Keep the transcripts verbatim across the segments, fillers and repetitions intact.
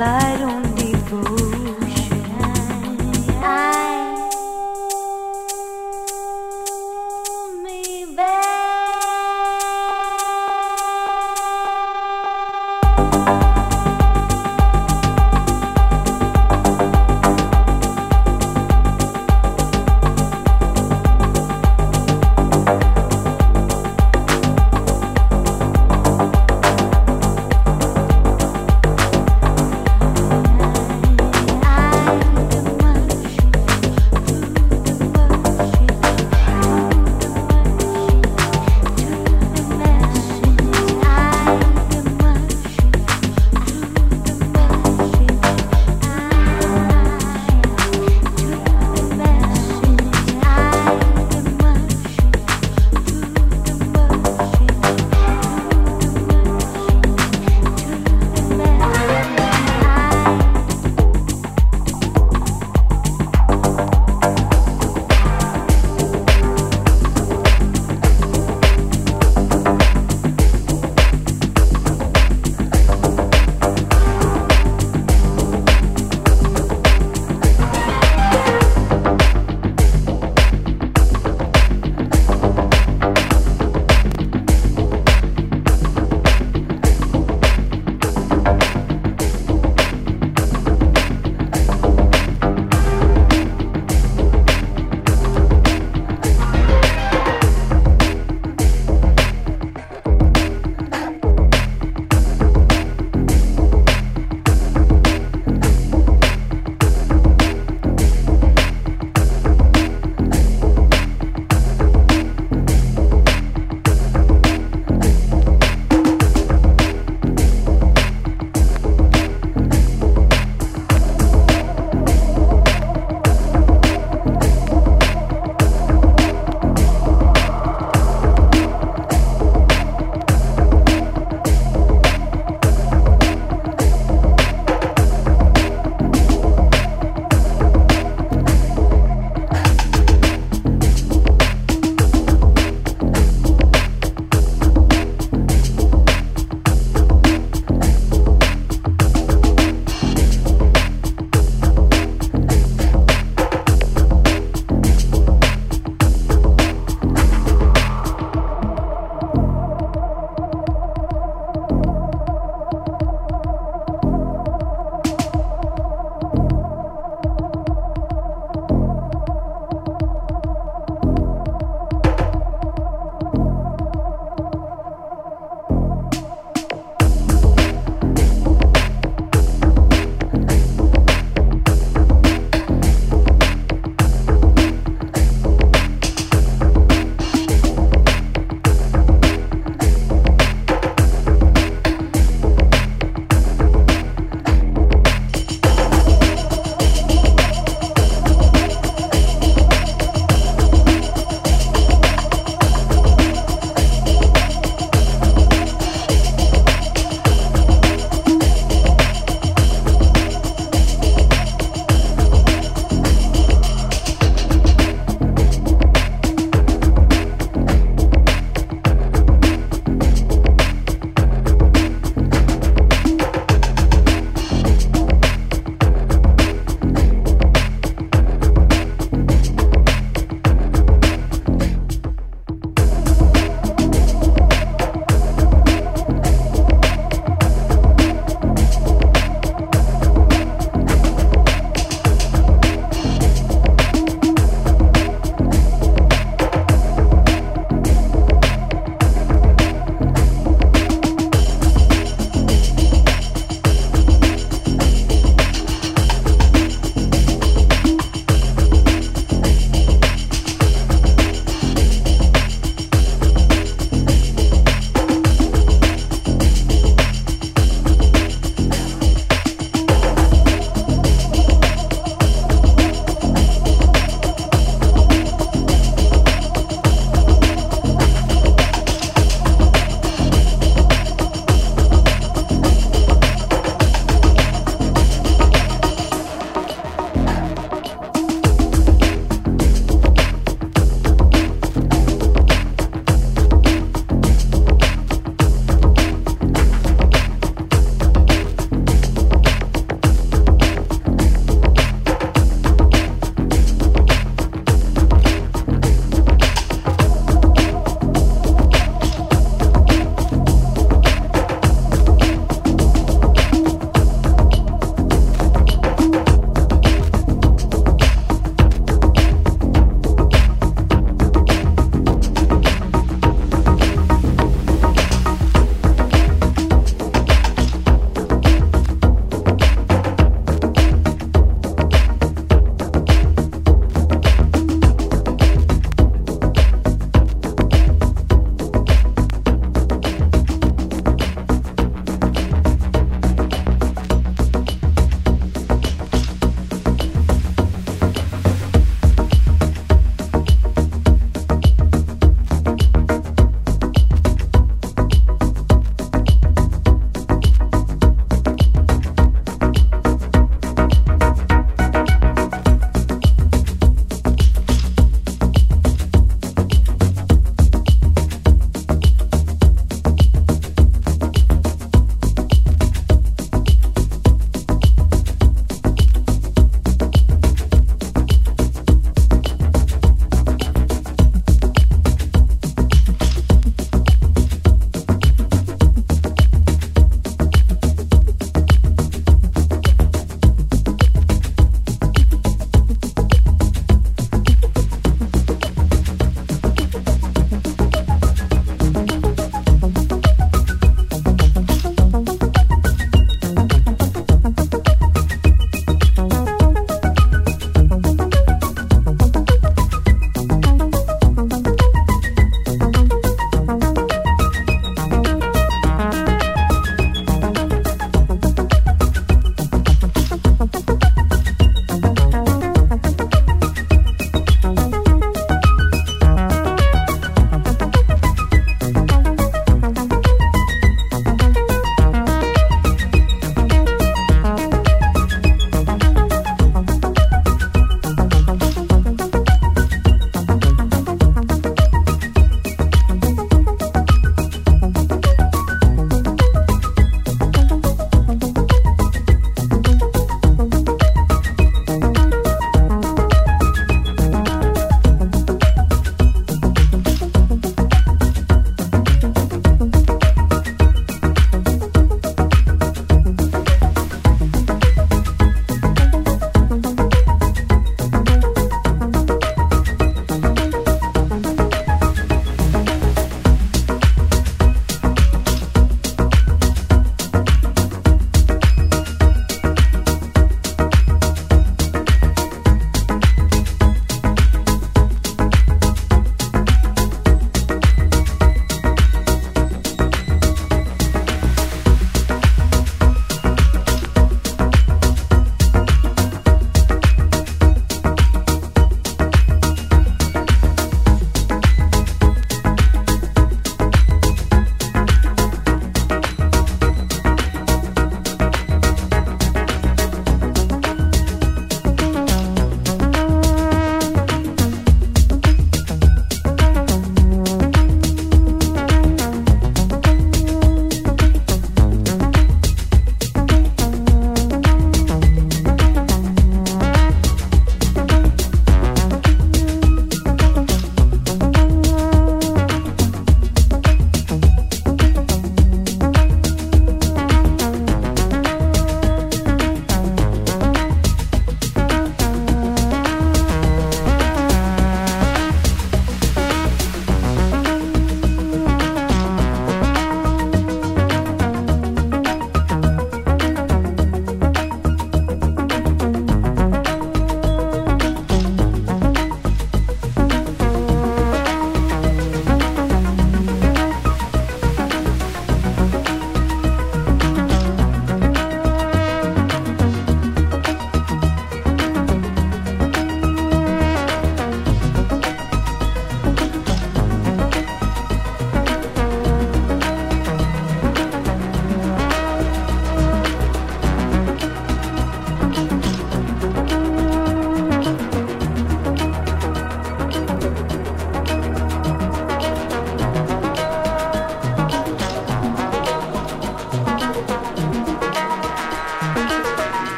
applied on devotion. I hold me back.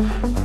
Thank you.